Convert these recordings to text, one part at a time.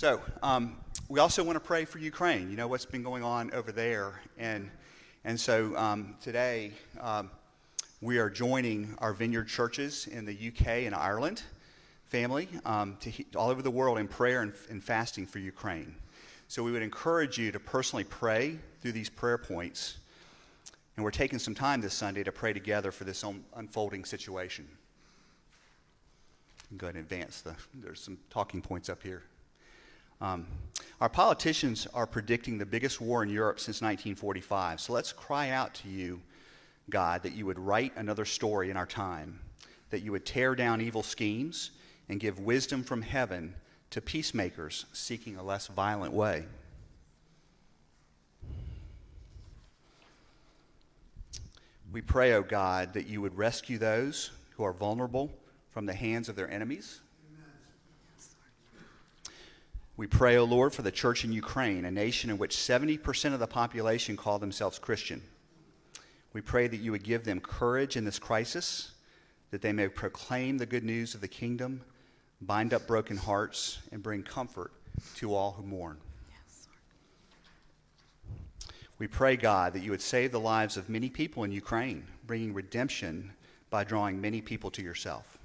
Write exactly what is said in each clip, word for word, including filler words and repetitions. So um, we also want to pray for Ukraine. You know what's been going on over there, and and so um, today um, we are joining our Vineyard churches in the U K and Ireland family um, to he- all over the world in prayer and, and fasting for Ukraine. So we would encourage you to personally pray through these prayer points, and we're taking some time this Sunday to pray together for this un- unfolding situation. Go ahead and advance. The, there's some talking points up here. Um, our politicians are predicting the biggest war in Europe since nineteen forty-five. So let's cry out to you, God, that you would write another story in our time, that you would tear down evil schemes and give wisdom from heaven to peacemakers seeking a less violent way. We pray, O God, that you would rescue those who are vulnerable from the hands of their enemies. We pray, O Lord, for the church in Ukraine, a nation in which seventy percent of the population call themselves Christian. We pray that you would give them courage in this crisis, that they may proclaim the good news of the kingdom, bind up broken hearts, and bring comfort to all who mourn. Yes, Lord. We pray, God, that you would save the lives of many people in Ukraine, bringing redemption by drawing many people to yourself.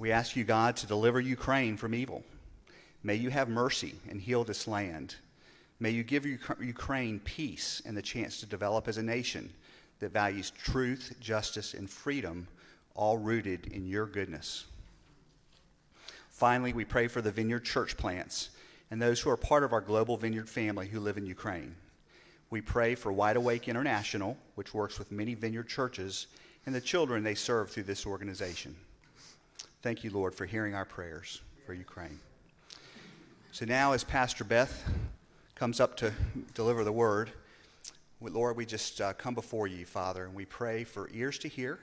We ask you, God, to deliver Ukraine from evil. May you have mercy and heal this land. May you give Ukraine peace and the chance to develop as a nation that values truth, justice, and freedom, all rooted in your goodness. Finally, we pray for the Vineyard church plants and those who are part of our global Vineyard family who live in Ukraine. We pray for Wide Awake International, which works with many Vineyard churches, and the children they serve through this organization. Thank you, Lord, for hearing our prayers for Ukraine. So now, as Pastor Beth comes up to deliver the word, Lord, we just uh, come before you, Father, and we pray for ears to hear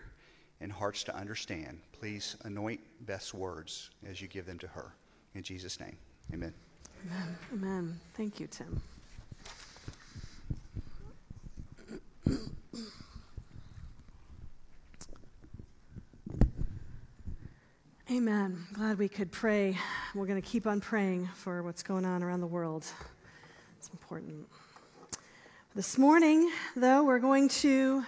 and hearts to understand. Please anoint Beth's words as you give them to her. In Jesus' name, amen. Amen. Amen. Thank you, Tim. Amen. Glad we could pray. We're going to keep on praying for what's going on around the world. It's important. This morning, though, we're going to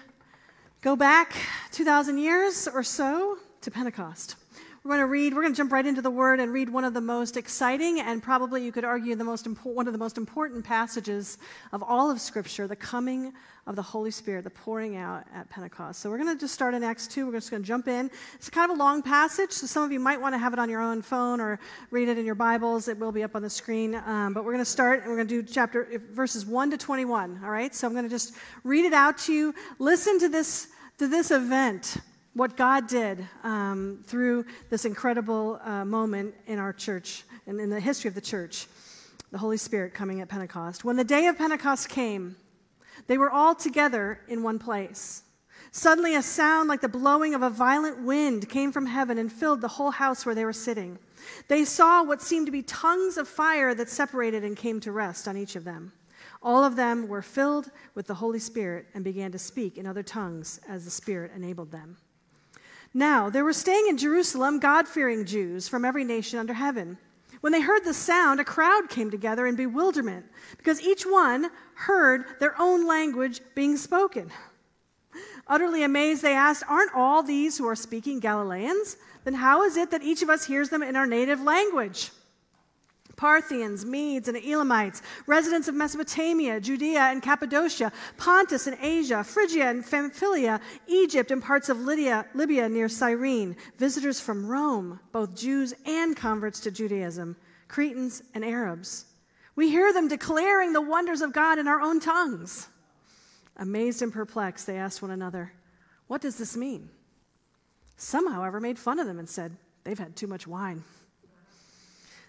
go back two thousand years or so to Pentecost. We're going to read, we're going to jump right into the Word and read one of the most exciting and probably, you could argue, the most impo- one of the most important passages of all of Scripture, the coming of the Holy Spirit, the pouring out at Pentecost. So we're going to just start in Acts two. We're just going to jump in. It's kind of a long passage, so some of you might want to have it on your own phone or read it in your Bibles. It will be up on the screen. Um, but we're going to start, and we're going to do chapter verses one to twenty-one, all right? So I'm going to just read it out to you. Listen to this to this event. What God did um, through this incredible uh, moment in our church and in the history of the church, the Holy Spirit coming at Pentecost. When the day of Pentecost came, they were all together in one place. Suddenly a sound like the blowing of a violent wind came from heaven and filled the whole house where they were sitting. They saw what seemed to be tongues of fire that separated and came to rest on each of them. All of them were filled with the Holy Spirit and began to speak in other tongues as the Spirit enabled them. Now, there were staying in Jerusalem God-fearing Jews from every nation under heaven. When they heard the sound, a crowd came together in bewilderment, because each one heard their own language being spoken. Utterly amazed, they asked, "Aren't all these who are speaking Galileans? Then how is it that each of us hears them in our native language? Parthians, Medes, and Elamites, residents of Mesopotamia, Judea and Cappadocia, Pontus and Asia, Phrygia and Pamphylia, Egypt and parts of Lydia, Libya near Cyrene, visitors from Rome, both Jews and converts to Judaism, Cretans and Arabs. We hear them declaring the wonders of God in our own tongues." Amazed and perplexed, they asked one another, "What does this mean?" Some, however, made fun of them and said, "They've had too much wine."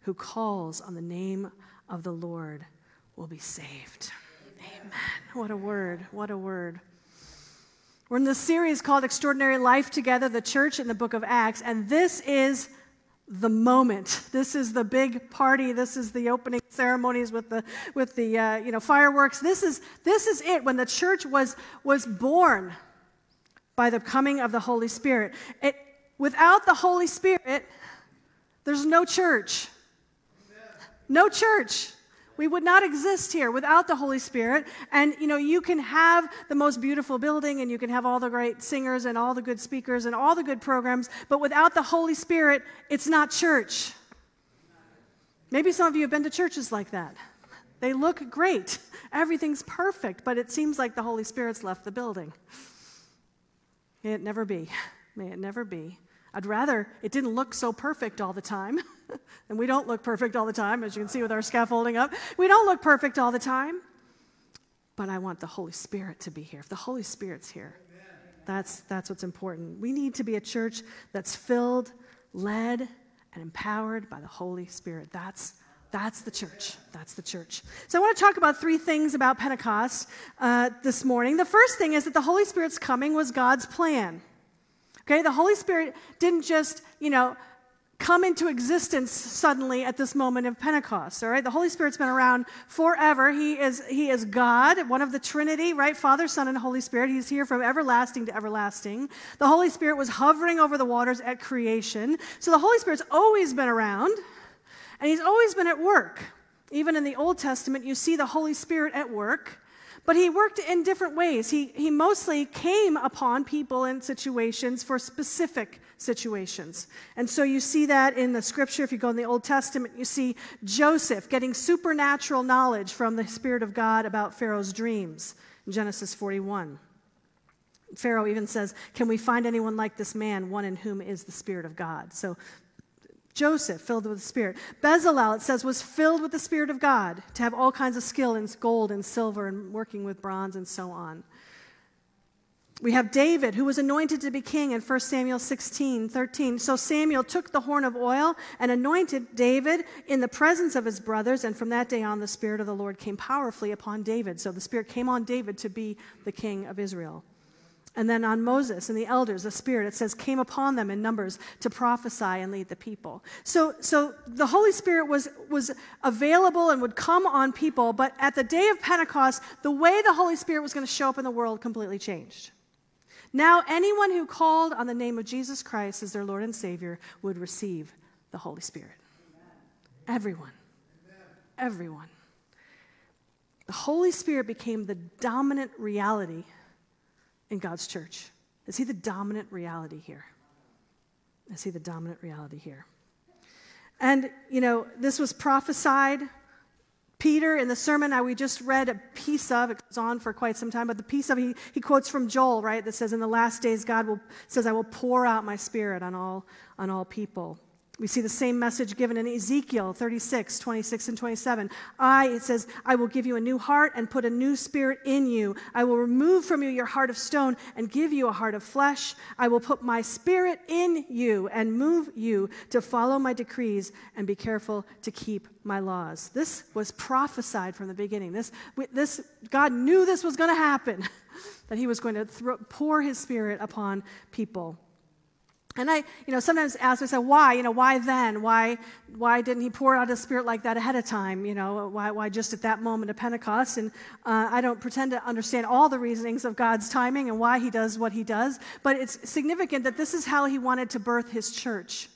who calls on the name of the Lord will be saved. Amen. What a word. What a word. We're in this series called Extraordinary Life Together, the Church in the Book of Acts, and this is the moment. This is the big party. This is the opening ceremonies with the with the uh, you know fireworks. This is this is it when the church was was born by the coming of the Holy Spirit. It, without the Holy Spirit, there's no church. No church. We would not exist here without the Holy Spirit. And, you know, you can have the most beautiful building and you can have all the great singers and all the good speakers and all the good programs, but without the Holy Spirit, it's not church. Maybe some of you have been to churches like that. They look great. Everything's perfect, but it seems like the Holy Spirit's left the building. May it never be. May it never be. I'd rather it didn't look so perfect all the time. And we don't look perfect all the time, as you can see with our scaffolding up. We don't look perfect all the time. But I want the Holy Spirit to be here. If the Holy Spirit's here, that's, that's what's important. We need to be a church that's filled, led, and empowered by the Holy Spirit. That's That's the church. That's the church. So I want to talk about three things about Pentecost uh, this morning. The first thing is that the Holy Spirit's coming was God's plan. Okay, the Holy Spirit didn't just, you know, come into existence suddenly at this moment of Pentecost, all right? The Holy Spirit's been around forever. He is He is God, one of the Trinity, right? Father, Son, and Holy Spirit. He's here from everlasting to everlasting. The Holy Spirit was hovering over the waters at creation. So the Holy Spirit's always been around, and he's always been at work. Even in the Old Testament, you see the Holy Spirit at work. But he worked in different ways. He he mostly came upon people and situations for specific situations. And so you see that in the scripture. If you go in the Old Testament, you see Joseph getting supernatural knowledge from the Spirit of God about Pharaoh's dreams in Genesis forty-one. Pharaoh even says, "Can we find anyone like this man, one in whom is the Spirit of God?" So Joseph, filled with the Spirit. Bezalel, it says, was filled with the Spirit of God to have all kinds of skill in gold and silver and working with bronze and so on. We have David, who was anointed to be king in First Samuel sixteen thirteen. So Samuel took the horn of oil and anointed David in the presence of his brothers, and from that day on, the Spirit of the Lord came powerfully upon David. So the Spirit came on David to be the king of Israel. And then on Moses and the elders, the Spirit, it says, came upon them in Numbers to prophesy and lead the people. So so the Holy Spirit was, was available and would come on people, but at the day of Pentecost, the way the Holy Spirit was going to show up in the world completely changed. Now anyone who called on the name of Jesus Christ as their Lord and Savior would receive the Holy Spirit. Everyone. Everyone. The Holy Spirit became the dominant reality in God's church. Is he the dominant reality here? Is he the dominant reality here? And, you know, this was prophesied. Peter, in the sermon I, we just read a piece of, it goes on for quite some time, but the piece of, he, he quotes from Joel, right, that says, in the last days God will says, I will pour out my Spirit on all on all people. We see the same message given in Ezekiel thirty-six, twenty-six and twenty-seven. I, it says, I will give you a new heart and put a new spirit in you. I will remove from you your heart of stone and give you a heart of flesh. I will put my Spirit in you and move you to follow my decrees and be careful to keep my laws. This was prophesied from the beginning. This, this God knew this was going to happen, that he was going to throw, pour his Spirit upon people. And I, you know, sometimes ask myself, why, you know, why then? Why why didn't he pour out his Spirit like that ahead of time? You know, why why just at that moment of Pentecost? And uh, I don't pretend to understand all the reasonings of God's timing and why he does what he does, but it's significant that this is how he wanted to birth his church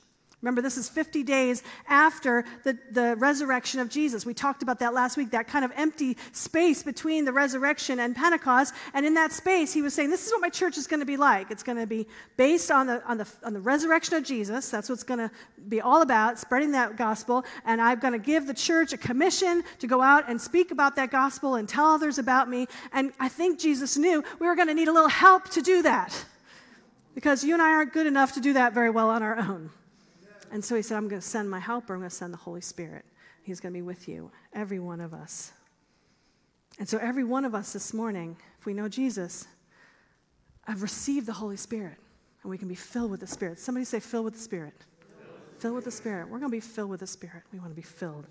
Remember, this is fifty days after the, the resurrection of Jesus. We talked about that last week, that kind of empty space between the resurrection and Pentecost. And in that space, he was saying, this is what my church is going to be like. It's going to be based on the, on the, on the resurrection of Jesus. That's what it's going to be all about, spreading that gospel. And I'm going to give the church a commission to go out and speak about that gospel and tell others about me. And I think Jesus knew we were going to need a little help to do that, because you and I aren't good enough to do that very well on our own. And so he said, I'm going to send my helper. I'm going to send the Holy Spirit. He's going to be with you, every one of us. And so every one of us this morning, if we know Jesus, I've received the Holy Spirit, and we can be filled with the Spirit. Somebody say, filled with the Spirit. Filled with the Spirit. We're going to be filled with the Spirit. We want to be filled.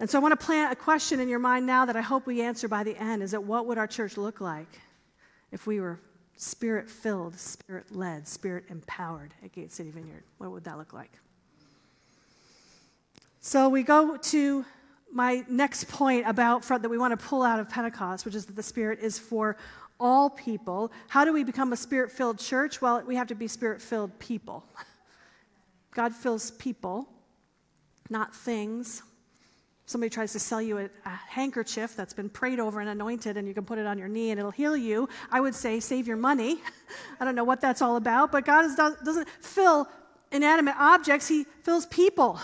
And so I want to plant a question in your mind now that I hope we answer by the end, is that what would our church look like if we were Spirit-filled, Spirit-led, Spirit-empowered at Gate City Vineyard? What would that look like? So we go to my next point about front that we want to pull out of Pentecost, which is that the Spirit is for all people. How do we become a Spirit-filled church? Well, we have to be Spirit-filled people. God fills people, not things. Somebody tries to sell you a, a handkerchief that's been prayed over and anointed, and you can put it on your knee and it'll heal you. I would say save your money. I don't know what that's all about, but God is, doesn't fill inanimate objects. He fills people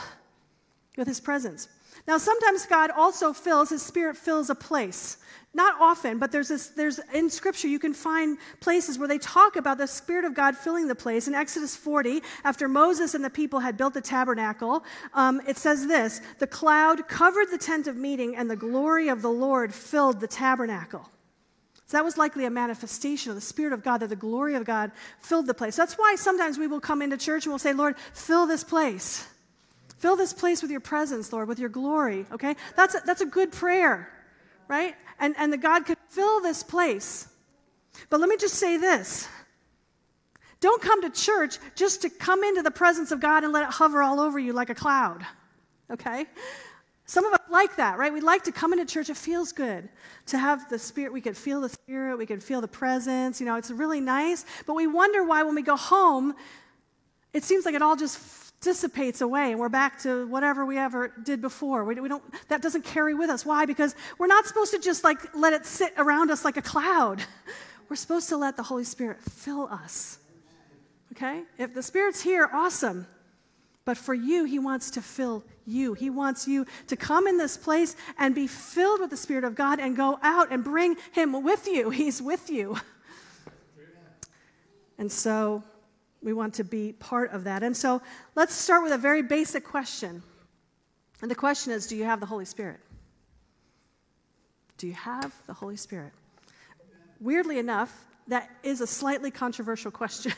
with his presence. Now, sometimes God also fills, his Spirit fills a place. Not often, but there's this, there's in Scripture you can find places where they talk about the Spirit of God filling the place. In Exodus forty, after Moses and the people had built the tabernacle, um, it says this, the cloud covered the tent of meeting, and the glory of the Lord filled the tabernacle. So that was likely a manifestation of the Spirit of God, that the glory of God filled the place. That's why sometimes we will come into church and we'll say, Lord, fill this place. Fill this place with your presence, Lord, with your glory, okay? That's a, that's a good prayer, right? And, and that God could fill this place. But let me just say this. Don't come to church just to come into the presence of God and let it hover all over you like a cloud, okay? Some of us like that, right? We like to come into church. It feels good to have the Spirit. We could feel the Spirit. We could feel the presence. You know, it's really nice. But we wonder why when we go home, it seems like it all just dissipates away, and we're back to whatever we ever did before. We, we don't, that doesn't carry with us. Why? Because we're not supposed to just like let it sit around us like a cloud. We're supposed to let the Holy Spirit fill us. Okay? If the Spirit's here, awesome. But for you, he wants to fill you. He wants you to come in this place and be filled with the Spirit of God and go out and bring him with you. He's with you. And so we want to be part of that. And so let's start with a very basic question. And the question is, do you have the Holy Spirit? Do you have the Holy Spirit? Weirdly enough, that is a slightly controversial question,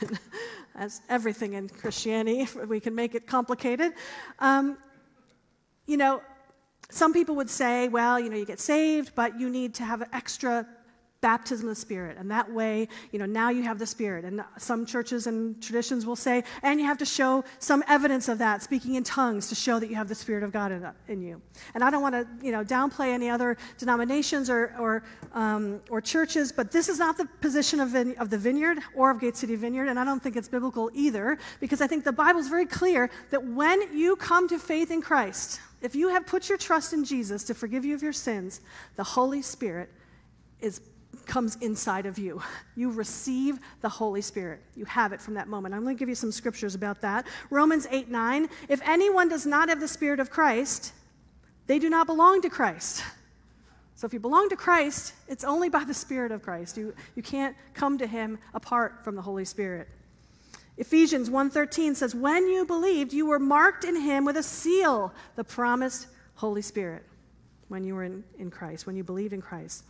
as everything in Christianity, we can make it complicated. Um, you know, some people would say, well, you know, you get saved, but you need to have an extra baptism of the Spirit, and that way, you know, now you have the Spirit. And some churches and traditions will say, and you have to show some evidence of that, speaking in tongues, to show that you have the Spirit of God in, in you. And I don't want to, you know, downplay any other denominations or or um, or churches, but this is not the position of vine- of the Vineyard or of Gate City Vineyard, and I don't think it's biblical either, because I think the Bible is very clear that when you come to faith in Christ, if you have put your trust in Jesus to forgive you of your sins, the Holy Spirit is comes inside of you. You receive the Holy Spirit. You have it from that moment. I'm going to give you some scriptures about that. Romans eight nine. If anyone does not have the Spirit of Christ, they do not belong to Christ. So if you belong to Christ, it's only by the Spirit of Christ. You, you can't come to him apart from the Holy Spirit. Ephesians one thirteen says, when you believed, you were marked in him with a seal, the promised Holy Spirit, when you were in, in Christ, when you believed in Christ.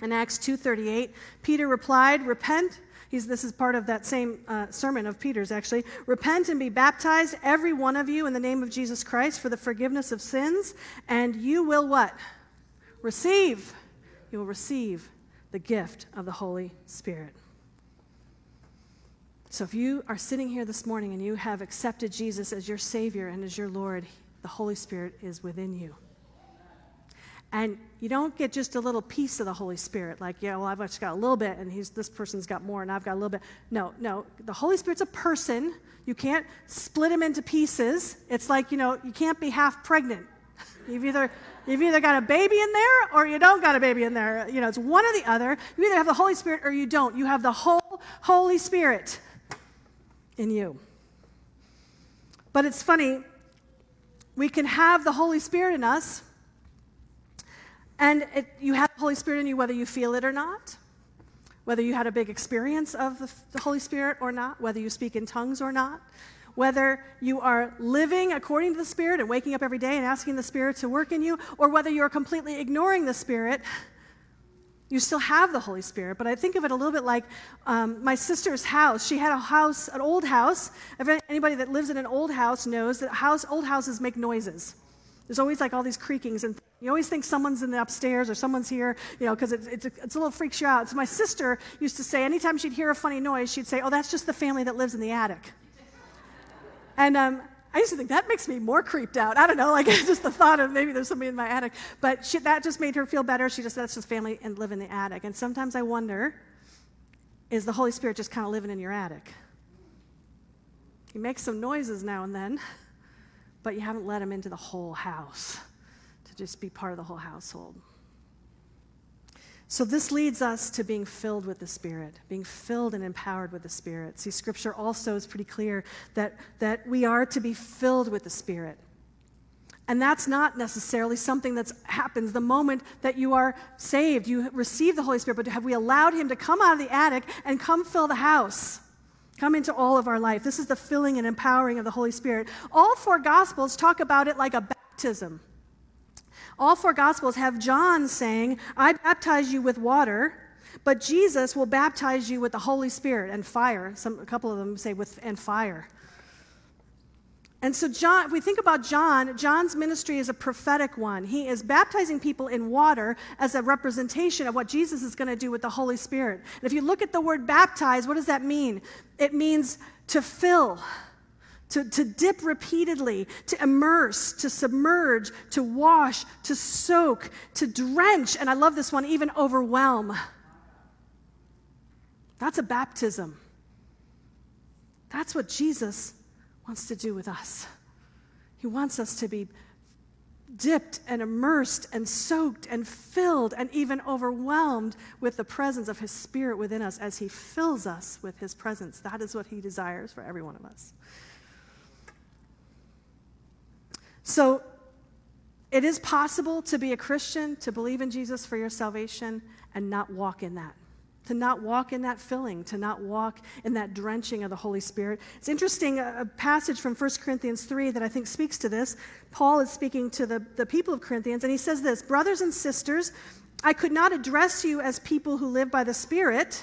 In Acts two thirty-eight, Peter replied, repent. He's, this is part of that same uh, sermon of Peter's, actually. Repent and be baptized, every one of you, in the name of Jesus Christ for the forgiveness of sins, and you will what? Receive. You will receive the gift of the Holy Spirit. So if you are sitting here this morning and you have accepted Jesus as your Savior and as your Lord, the Holy Spirit is within you. And you don't get just a little piece of the Holy Spirit, like, yeah, well, I've just got a little bit, and he's, this person's got more, and I've got a little bit. No, no, the Holy Spirit's a person. You can't split him into pieces. It's like, you know, you can't be half pregnant. You've either you've either got a baby in there, or you don't got a baby in there. You know, it's one or the other. You either have the Holy Spirit or you don't. You have the whole Holy Spirit in you. But it's funny, we can have the Holy Spirit in us, and it, you have the Holy Spirit in you whether you feel it or not, whether you had a big experience of the, the Holy Spirit or not, whether you speak in tongues or not, whether you are living according to the Spirit and waking up every day and asking the Spirit to work in you, or whether you're completely ignoring the Spirit, you still have the Holy Spirit. But I think of it a little bit like um, my sister's house. She had a house, an old house. If anybody that lives in an old house knows that house, old houses make noises. There's always like all these creakings, and you always think someone's in the upstairs or someone's here, you know, because it, it's, it's a little freaks you out. So my sister used to say, anytime she'd hear a funny noise, she'd say, oh, that's just the family that lives in the attic. And um, I used to think that makes me more creeped out. I don't know, like just the thought of maybe there's somebody in my attic. But she, that just made her feel better. She just said, that's just family and live in the attic. And sometimes I wonder, is the Holy Spirit just kind of living in your attic? He makes some noises now and then, but you haven't let him into the whole house to just be part of the whole household. So this leads us to being filled with the Spirit, being filled and empowered with the Spirit. See, Scripture also is pretty clear that, that we are to be filled with the Spirit. And that's not necessarily something that happens the moment that you are saved. You receive the Holy Spirit, but have we allowed him to come out of the attic and come fill the house? Come into all of our life. This is the filling and empowering of the Holy Spirit. All four Gospels talk about it like a baptism. All four Gospels have John saying, I baptize you with water, but Jesus will baptize you with the Holy Spirit and fire. Some, a couple of them say, with and fire. And so John, if we think about John, John's ministry is a prophetic one. He is baptizing people in water as a representation of what Jesus is going to do with the Holy Spirit. And if you look at the word baptize, what does that mean? It means to fill, to, to dip repeatedly, to immerse, to submerge, to wash, to soak, to drench, and I love this one, even overwhelm. That's a baptism. That's what Jesus wants to do with us. He wants us to be dipped and immersed and soaked and filled and even overwhelmed with the presence of his Spirit within us as he fills us with his presence. That is what he desires for every one of us. So it is possible to be a Christian, to believe in Jesus for your salvation and not walk in that. To not walk in that filling, to not walk in that drenching of the Holy Spirit. It's interesting, a passage from First Corinthians three that I think speaks to this. Paul is speaking to the, the people of Corinthians, and he says this, brothers and sisters, I could not address you as people who live by the Spirit,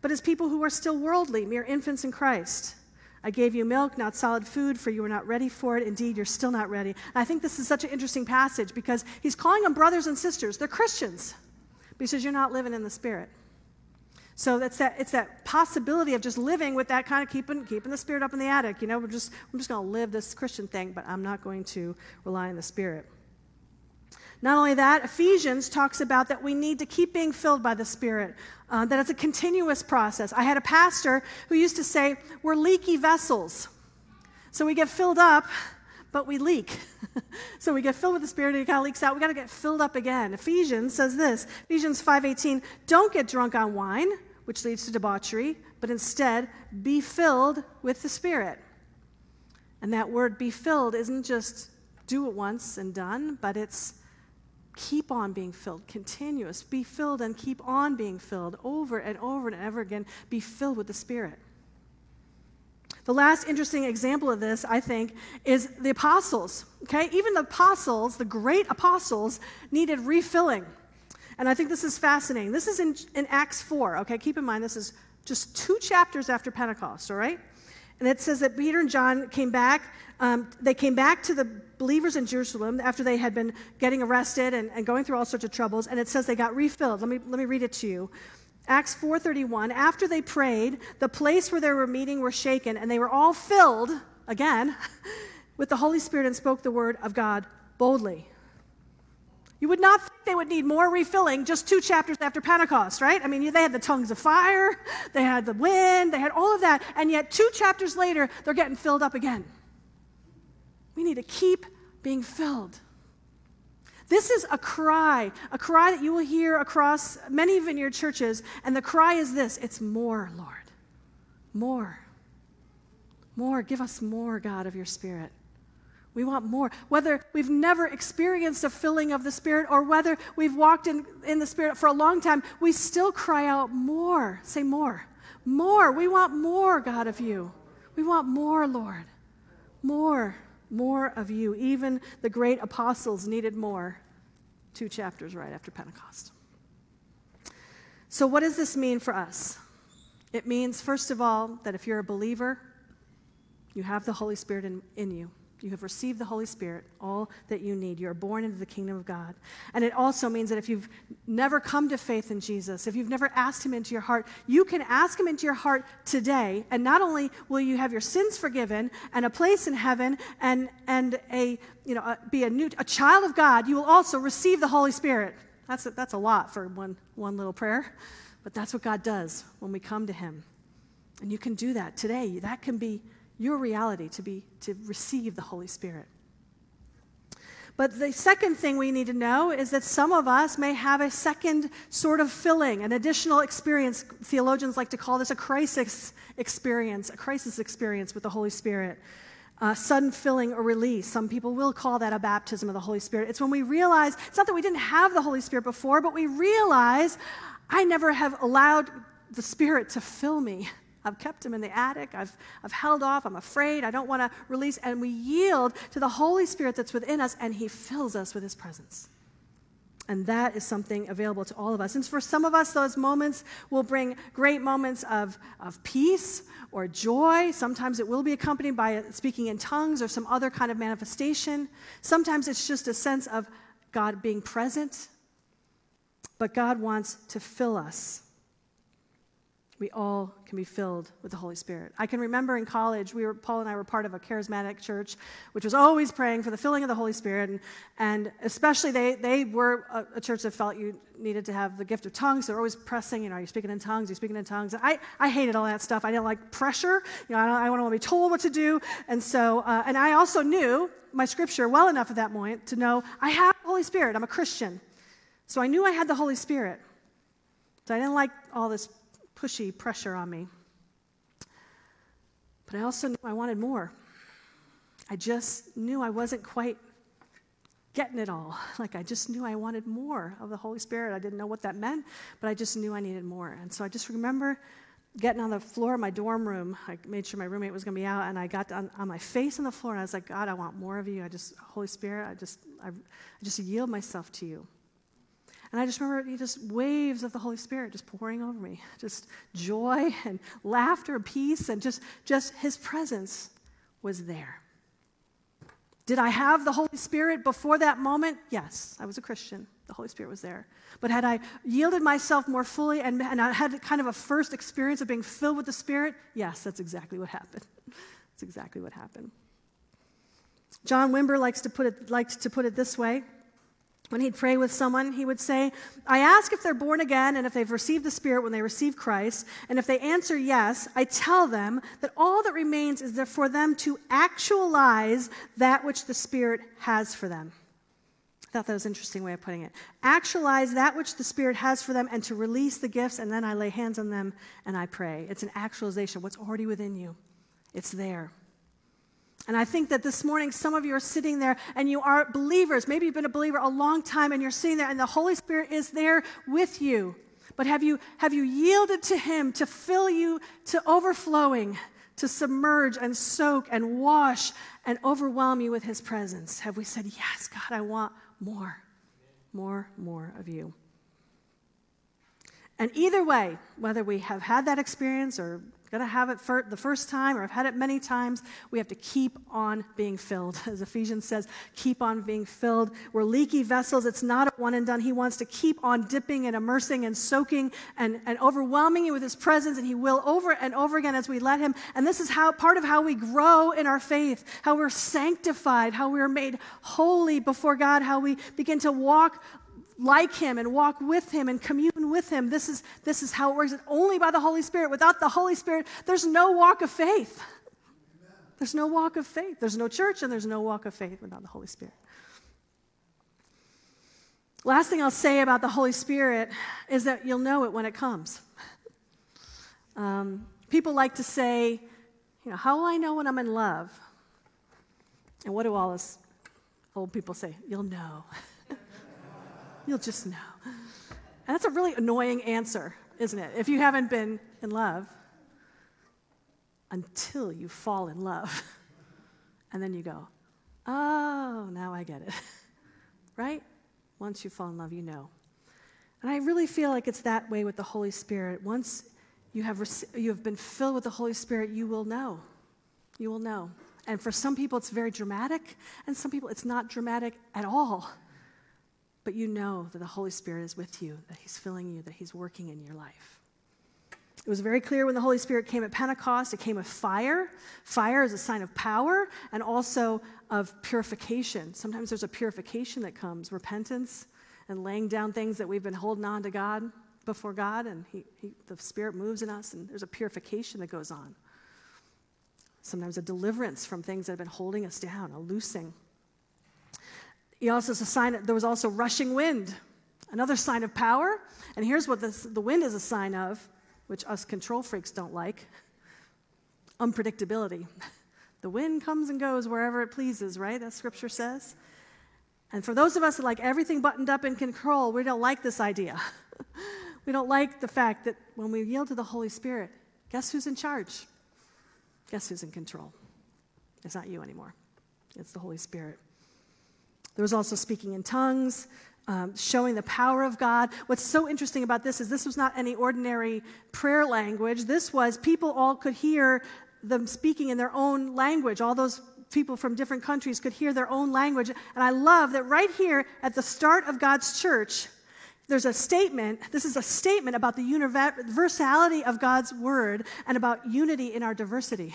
but as people who are still worldly, mere infants in Christ. I gave you milk, not solid food, for you were not ready for it. Indeed, you're still not ready. And I think this is such an interesting passage because he's calling them brothers and sisters. They're Christians. But he says, you're not living in the Spirit. So that's that, it's that possibility of just living with that kind of keeping keeping the Spirit up in the attic. You know, we're just, I'm just going to live this Christian thing, but I'm not going to rely on the Spirit. Not only that, Ephesians talks about that we need to keep being filled by the Spirit, uh, that it's a continuous process. I had a pastor who used to say, we're leaky vessels. So we get filled up, but we leak. So we get filled with the Spirit and it kind of leaks out. We got to get filled up again. Ephesians says this, Ephesians five eighteen, don't get drunk on wine, which leads to debauchery, but instead be filled with the Spirit. And that word be filled isn't just do it once and done, but it's keep on being filled, continuous. Be filled and keep on being filled over and over and ever again. Be filled with the Spirit. The last interesting example of this, I think, is the apostles. Okay, even the apostles, the great apostles, needed refilling. And I think this is fascinating. This is in, in Acts four, okay? Keep in mind, this is just two chapters after Pentecost, all right? And it says that Peter and John came back. Um, they came back to the believers in Jerusalem after they had been getting arrested and, and going through all sorts of troubles. And it says they got refilled. Let me, let me read it to you. Acts four thirty-one, after they prayed, the place where they were meeting were shaken, and they were all filled, again, with the Holy Spirit and spoke the word of God boldly. You would not think they would need more refilling just two chapters after Pentecost, right? I mean, they had the tongues of fire, they had the wind, they had all of that, and yet two chapters later, they're getting filled up again. We need to keep being filled. This is a cry, a cry that you will hear across many vineyard churches, and the cry is this, it's more, Lord, more, more. Give us more, God, of your Spirit. We want more. Whether we've never experienced a filling of the Spirit or whether we've walked in, in the Spirit for a long time, we still cry out more. Say more. More. We want more, God, of you. We want more, Lord. More. More of you. Even the great apostles needed more. Two chapters right after Pentecost. So what does this mean for us? It means, first of all, that if you're a believer, you have the Holy Spirit in, in you. You have received the Holy Spirit, all that you need. You're born into the kingdom of God. And it also means that if you've never come to faith in Jesus, if you've never asked him into your heart, you can ask him into your heart today. And not only will you have your sins forgiven and a place in heaven and, and a, you know, a, be a new a child of God, you will also receive the Holy Spirit. That's a, that's a lot for one, one little prayer. But that's what God does when we come to him. And you can do that today. That can be your reality, to be to receive the Holy Spirit. But the second thing we need to know is that some of us may have a second sort of filling, an additional experience. Theologians like to call this a crisis experience, a crisis experience with the Holy Spirit, uh, sudden filling or release. Some people will call that a baptism of the Holy Spirit. It's when we realize, it's not that we didn't have the Holy Spirit before, but we realize, I never have allowed the Spirit to fill me. I've kept him in the attic, I've, I've held off, I'm afraid, I don't want to release, and we yield to the Holy Spirit that's within us, and he fills us with his presence. And that is something available to all of us. And for some of us, those moments will bring great moments of, of peace or joy. Sometimes it will be accompanied by speaking in tongues or some other kind of manifestation. Sometimes it's just a sense of God being present, but God wants to fill us. We all can be filled with the Holy Spirit. I can remember in college, we were Paul and I were part of a charismatic church, which was always praying for the filling of the Holy Spirit, and, and especially they they were a, a church that felt you needed to have the gift of tongues. They were always pressing, you know, are you speaking in tongues? Are you speaking in tongues? I, I hated all that stuff. I didn't like pressure. You know, I don't, I don't want to be told what to do. And so, uh, and I also knew my scripture well enough at that point to know I have the Holy Spirit. I'm a Christian, so I knew I had the Holy Spirit. So I didn't like all this pushy pressure on me. But I also knew I wanted more. I just knew I wasn't quite getting it all. Like, I just knew I wanted more of the Holy Spirit. I didn't know what that meant, but I just knew I needed more. And so I just remember getting on the floor of my dorm room. I made sure my roommate was going to be out, and I got on, on my face on the floor, and I was like, God, I want more of you. I just, Holy Spirit, I just, I, I just yield myself to you. And I just remember just waves of the Holy Spirit just pouring over me, just joy and laughter and peace, and just, just his presence was there. Did I have the Holy Spirit before that moment? Yes, I was a Christian. The Holy Spirit was there. But had I yielded myself more fully and, and I had kind of a first experience of being filled with the Spirit? Yes, that's exactly what happened. That's exactly what happened. John Wimber likes to put it, liked to put it this way. When he'd pray with someone, he would say, I ask if they're born again and if they've received the Spirit when they receive Christ, and if they answer yes, I tell them that all that remains is there for them to actualize that which the Spirit has for them. I thought that was an interesting way of putting it. Actualize that which the Spirit has for them and to release the gifts, and then I lay hands on them and I pray. It's an actualization. What's already within you, it's there. And I think that this morning, some of you are sitting there and you are believers. Maybe you've been a believer a long time and you're sitting there and the Holy Spirit is there with you. But have you, have you yielded to him to fill you to overflowing, to submerge and soak and wash and overwhelm you with his presence? Have we said, yes, God, I want more, more, more of you? And either way, whether we have had that experience or I've got to have it for the first time, or I've had it many times. We have to keep on being filled. As Ephesians says, keep on being filled. We're leaky vessels. It's not a one and done. He wants to keep on dipping and immersing and soaking and, and overwhelming you with his presence, and he will over and over again as we let him. And this is how part of how we grow in our faith, how we're sanctified, how we're made holy before God, how we begin to walk like him and walk with him and commune with him. This is, this is how it works. It's only by the Holy Spirit. Without the Holy Spirit, there's no walk of faith. There's no walk of faith. There's no church, and there's no walk of faith without the Holy Spirit. Last thing I'll say about the Holy Spirit is that you'll know it when it comes. Um, people like to say, you know, how will I know when I'm in love? And what do all us old people say? You'll know. You'll just know. And that's a really annoying answer, isn't it? If you haven't been in love until you fall in love. And then you go, oh, now I get it. Right? Once you fall in love, you know. And I really feel like it's that way with the Holy Spirit. Once you have rec- you have been filled with the Holy Spirit, you will know. You will know. And for some people, it's very dramatic. And some people, it's not dramatic at all. But you know that the Holy Spirit is with you, that he's filling you, that he's working in your life. It was very clear when the Holy Spirit came at Pentecost, it came with fire. Fire is a sign of power and also of purification. Sometimes there's a purification that comes, repentance and laying down things that we've been holding on to God, before God, and he, he, the Spirit moves in us, and there's a purification that goes on. Sometimes a deliverance from things that have been holding us down, a loosing. He also is a sign that there was also rushing wind, another sign of power. And here's what this, the wind is a sign of, which us control freaks don't like, unpredictability. The wind comes and goes wherever it pleases, right? That's Scripture says. And for those of us that like everything buttoned up in control, we don't like this idea. We don't like the fact that when we yield to the Holy Spirit, guess who's in charge? Guess who's in control? It's not you anymore. It's the Holy Spirit. There was also speaking in tongues, um, showing the power of God. What's so interesting about this is this was not any ordinary prayer language. This was people all could hear them speaking in their own language. All those people from different countries could hear their own language. And I love that right here at the start of God's church, there's a statement. This is a statement about the universality of God's word and about unity in our diversity.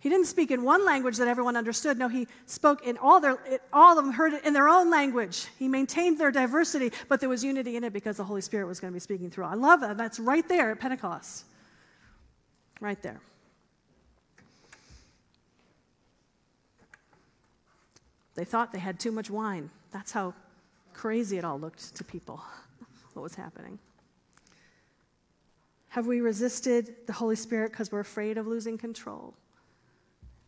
He didn't speak in one language that everyone understood. No, he spoke in all their, it, all of them heard it in their own language. He maintained their diversity, but there was unity in it because the Holy Spirit was going to be speaking through. I love that. That's right there at Pentecost. Right there. They thought they had too much wine. That's how crazy it all looked to people, what was happening. Have we resisted the Holy Spirit because we're afraid of losing control?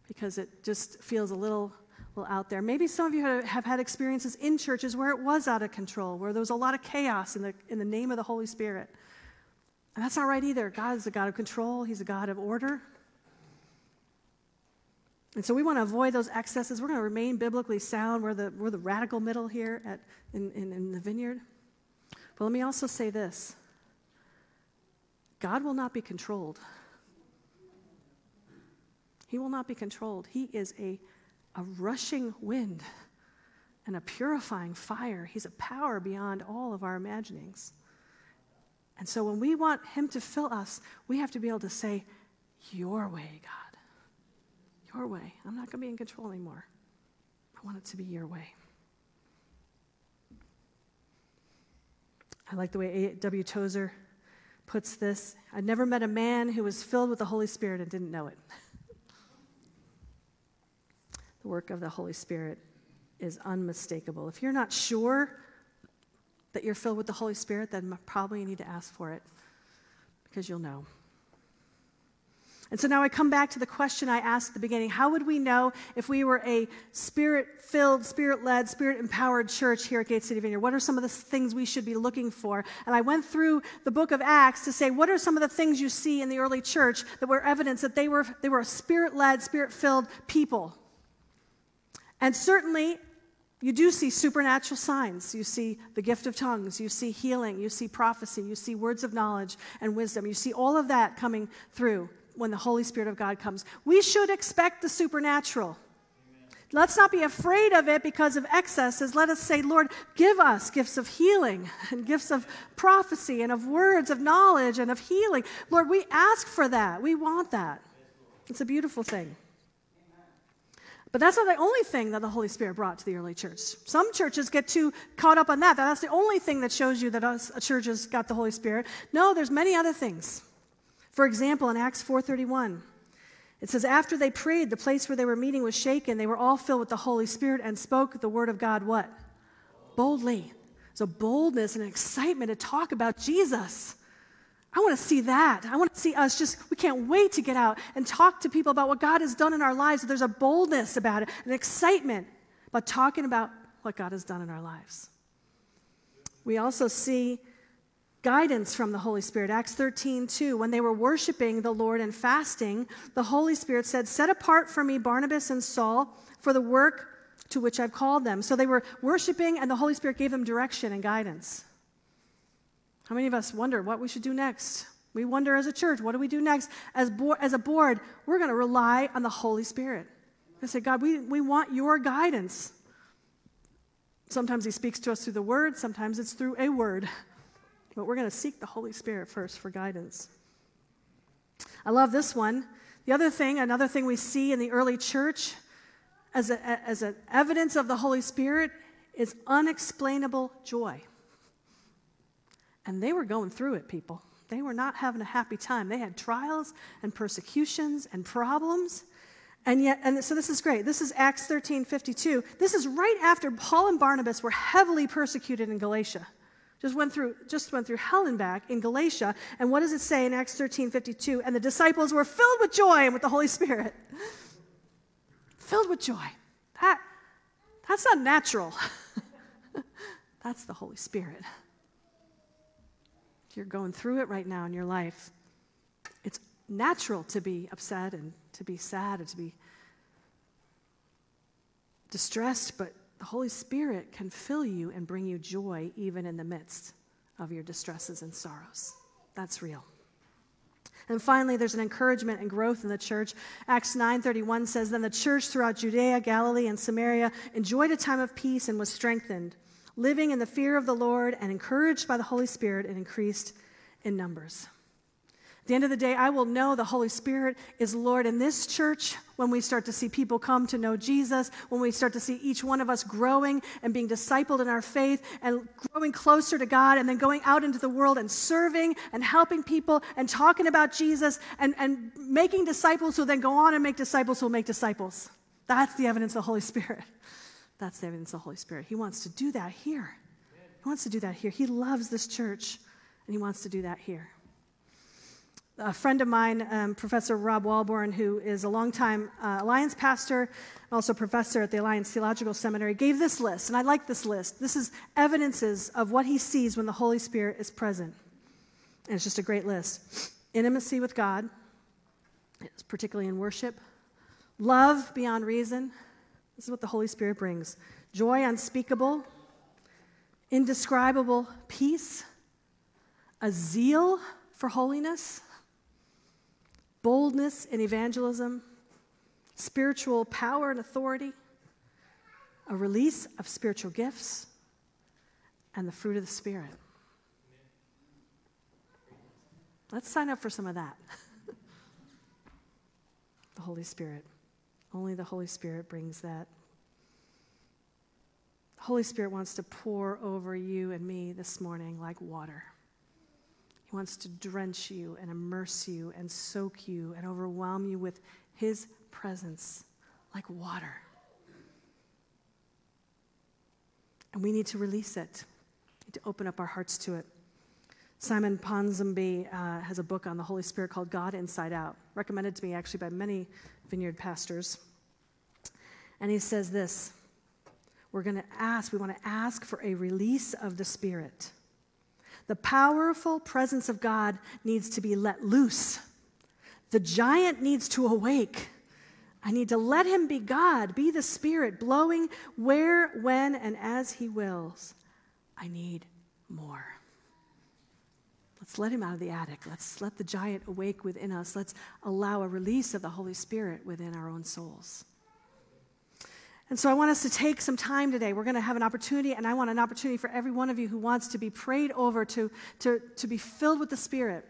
Because it just feels a little, little out there. Maybe some of you have had experiences in churches where it was out of control, where there was a lot of chaos in the, in the name of the Holy Spirit. And that's not right either. God is a God of control. He's a God of order. And so we want to avoid those excesses. We're going to remain biblically sound. We're the, we're the radical middle here at, in, in, in the vineyard. But let me also say this. God will not be controlled. He will not be controlled. He is a, a rushing wind and a purifying fire. He's a power beyond all of our imaginings. And so when we want him to fill us, we have to be able to say, your way, God. Your way. I'm not going to be in control anymore. I want it to be your way. I like the way A W Tozer puts this. I've never met a man who was filled with the Holy Spirit and didn't know it. Work of the Holy Spirit is unmistakable. If you're not sure that you're filled with the Holy Spirit, then probably you need to ask for it because you'll know. And so now I come back to the question I asked at the beginning. How would we know if we were a Spirit-filled, Spirit-led, Spirit-empowered church here at Gate City Vineyard? What are some of the things we should be looking for? And I went through the book of Acts to say, what are some of the things you see in the early church that were evidence that they were, they were a Spirit-led, Spirit-filled people? And certainly, you do see supernatural signs. You see the gift of tongues. You see healing. You see prophecy. You see words of knowledge and wisdom. You see all of that coming through when the Holy Spirit of God comes. We should expect the supernatural. Amen. Let's not be afraid of it because of excesses. Let us say, Lord, give us gifts of healing and gifts of prophecy and of words of knowledge and of healing. Lord, we ask for that. We want that. It's a beautiful thing. But that's not the only thing that the Holy Spirit brought to the early church. Some churches get too caught up on that. That's the only thing that shows you that us, a church has got the Holy Spirit. No, there's many other things. For example, in Acts four thirty-one, it says, after they prayed, the place where they were meeting was shaken. They were all filled with the Holy Spirit and spoke the word of God what? Boldly. So boldness and excitement to talk about Jesus. I want to see that. I want to see us just, we can't wait to get out and talk to people about what God has done in our lives. There's a boldness about it, an excitement about talking about what God has done in our lives. We also see guidance from the Holy Spirit. Acts thirteen two, when they were worshiping the Lord and fasting, the Holy Spirit said, set apart for me Barnabas and Saul for the work to which I've called them. So they were worshiping and the Holy Spirit gave them direction and guidance. How many of us wonder what we should do next? We wonder as a church, what do we do next? As, bo- as a board, we're going to rely on the Holy Spirit. I say, God, we, we want your guidance. Sometimes he speaks to us through the word. Sometimes it's through a word. But we're going to seek the Holy Spirit first for guidance. I love this one. The other thing, another thing we see in the early church as a, as an evidence of the Holy Spirit is unexplainable joy. And they were going through it, people. They were not having a happy time. They had trials and persecutions and problems. And yet, and so this is great. This is Acts thirteen fifty-two. This is right after Paul and Barnabas were heavily persecuted in Galatia. Just went through, just went through hell and back in Galatia. And what does it say in Acts thirteen fifty-two? And the disciples were filled with joy and with the Holy Spirit. Filled with joy. That, that's not natural. That's the Holy Spirit. You're going through it right now in your life. It's natural to be upset and to be sad and to be distressed, but the Holy Spirit can fill you and bring you joy even in the midst of your distresses and sorrows. That's real. And finally, there's an encouragement and growth in the church. Acts nine thirty-one says, then the church throughout Judea, Galilee, and Samaria enjoyed a time of peace and was strengthened, living in the fear of the Lord and encouraged by the Holy Spirit and increased in numbers. At the end of the day, I will know the Holy Spirit is Lord in this church when we start to see people come to know Jesus, when we start to see each one of us growing and being discipled in our faith and growing closer to God and then going out into the world and serving and helping people and talking about Jesus and, and making disciples who then go on and make disciples who will make disciples. That's the evidence of the Holy Spirit. That's the evidence of the Holy Spirit. He wants to do that here. He wants to do that here. He loves this church, and he wants to do that here. A friend of mine, um, Professor Rob Walborn, who is a longtime uh, Alliance pastor and also professor at the Alliance Theological Seminary, gave this list, and I like this list. This is evidences of what he sees when the Holy Spirit is present. And it's just a great list. Intimacy with God, particularly in worship. Love beyond reason. This is what the Holy Spirit brings. Joy unspeakable, indescribable peace, a zeal for holiness, boldness in evangelism, spiritual power and authority, a release of spiritual gifts, and the fruit of the Spirit. Let's sign up for some of that. The Holy Spirit. Only the Holy Spirit brings that. The Holy Spirit wants to pour over you and me this morning like water. He wants to drench you and immerse you and soak you and overwhelm you with his presence like water. And we need to release it. We need to open up our hearts to it. Simon Ponsonby uh, has a book on the Holy Spirit called God Inside Out, recommended to me actually by many vineyard pastors. And he says this, we're going to ask, we want to ask for a release of the Spirit. The powerful presence of God needs to be let loose. The giant needs to awake. I need to let him be God, be the Spirit, blowing where, when, and as he wills. I need more. Let's let him out of the attic. Let's let the giant awake within us. Let's allow a release of the Holy Spirit within our own souls. And so I want us to take some time today. We're going to have an opportunity, and I want an opportunity for every one of you who wants to be prayed over, to, to, to be filled with the Spirit.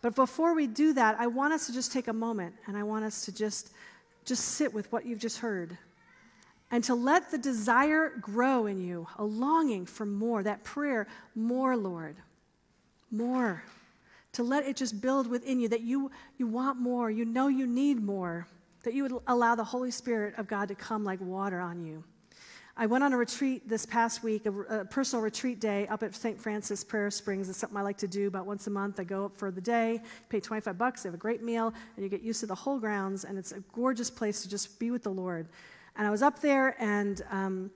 But before we do that, I want us to just take a moment, and I want us to just, just sit with what you've just heard. And to let the desire grow in you, a longing for more, that prayer, more, Lord, more. To let it just build within you, that you, you want more, you know you need more, that you would allow the Holy Spirit of God to come like water on you. I went on a retreat this past week, a, a personal retreat day up at Saint Francis Prayer Springs. It's something I like to do about once a month. I go up for the day, pay twenty-five bucks, they have a great meal, and you get used to the whole grounds, and it's a gorgeous place to just be with the Lord. And I was up there, and um,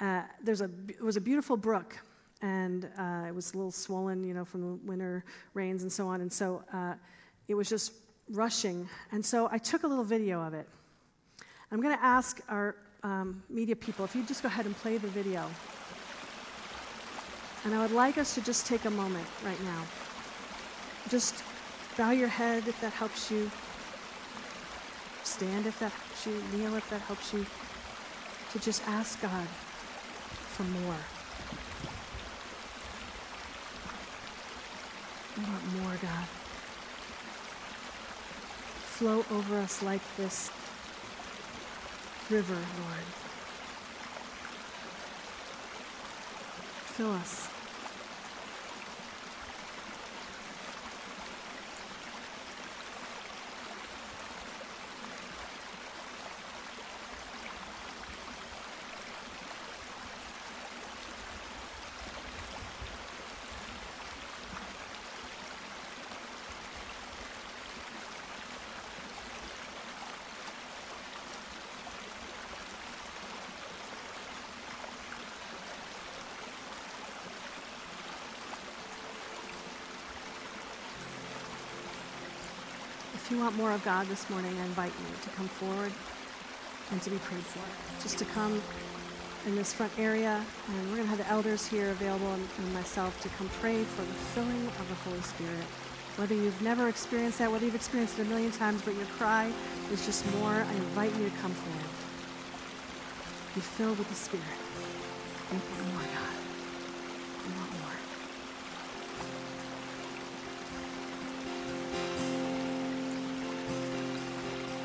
uh, there's a it was a beautiful brook, and uh, it was a little swollen, you know, from the winter rains and so on. And so uh, it was just rushing. And so I took a little video of it. I'm going to ask our um, media people if you just go ahead and play the video. And I would like us to just take a moment right now. Just bow your head if that helps you. Stand if that helps you, kneel if that helps you, to just ask God for more. We want more, God. Flow over us like this river, Lord. Fill us. If you want more of God this morning, I invite you to come forward and to be prayed for. Just to come in this front area, and we're going to have the elders here available and, and myself to come pray for the filling of the Holy Spirit. Whether you've never experienced that, whether you've experienced it a million times, but your cry is just more, I invite you to come forward. Be filled with the Spirit. We want more, God. We want more.